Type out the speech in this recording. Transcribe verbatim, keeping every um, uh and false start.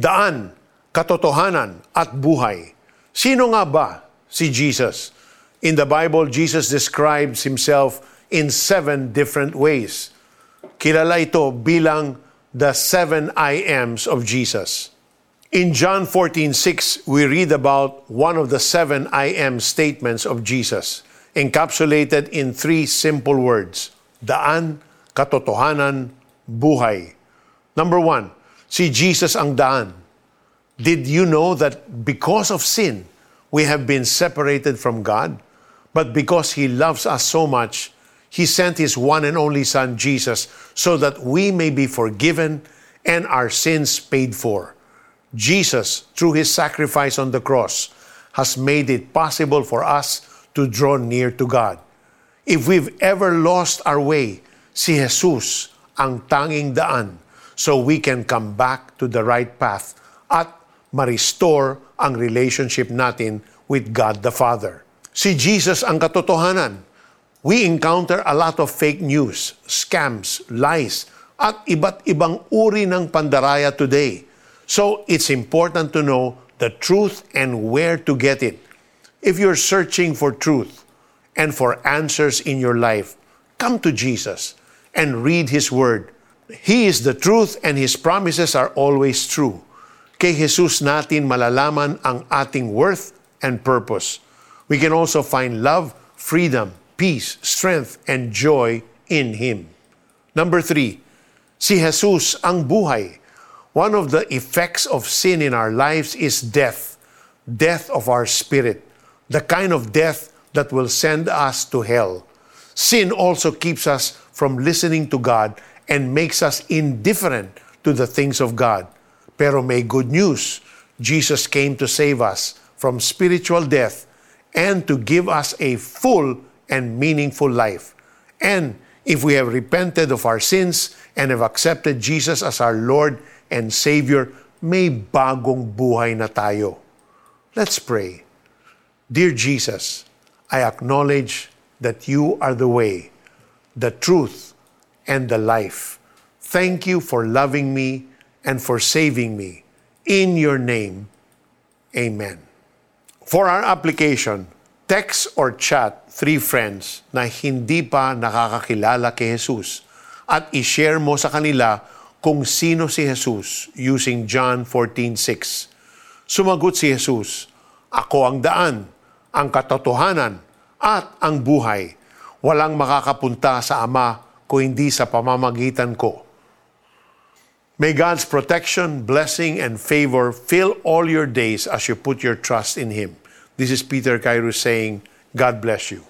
daan, katotohanan, at buhay. Sino nga ba si Jesus? In the Bible, Jesus describes himself in seven different ways. Kilala ito bilang the seven I ams of Jesus. In John fourteen six, we read about one of the seven I am statements of Jesus, encapsulated in three simple words: daan, katotohanan, buhay. Number one, si Jesus ang daan. Did you know that because of sin, we have been separated from God? But because He loves us so much, He sent His one and only Son, Jesus, so that we may be forgiven and our sins paid for. Jesus, through His sacrifice on the cross, has made it possible for us to draw near to God. If we've ever lost our way, si Jesus ang tanging daan, so we can come back to the right path at ma-restore ang relationship natin with God the Father. Si Jesus ang katotohanan. We encounter a lot of fake news, scams, lies, at iba't ibang uri ng pandaraya today. So it's important to know the truth and where to get it. If you're searching for truth and for answers in your life, come to Jesus and read His Word. He is the truth and His promises are always true. Kay Jesus natin malalaman ang ating worth and purpose. We can also find love, freedom, peace, strength, and joy in Him. Number three, si Jesus ang buhay. One of the effects of sin in our lives is death, death of our spirit, the kind of death that will send us to hell. Sin also keeps us from listening to God and makes us indifferent to the things of God. Pero may good news, Jesus came to save us from spiritual death and to give us a full and meaningful life. And if we have repented of our sins and have accepted Jesus as our Lord and Savior, may bagong buhay na tayo. Let's pray. Dear Jesus, I acknowledge that You are the way, the truth, and the life. Thank You for loving me and for saving me. In Your name, amen. For our application, text or chat three friends na hindi pa nakakakilala kay Jesus at i-share mo sa kanila kung sino si Jesus using John fourteen six. Sumagot si Jesus, "Ako ang daan, ang katotohanan, at ang buhay. Walang makakapunta sa Ama kung hindi sa pamamagitan ko." May God's protection, blessing, and favor fill all your days as you put your trust in Him. This is Peter Kairou saying, God bless you.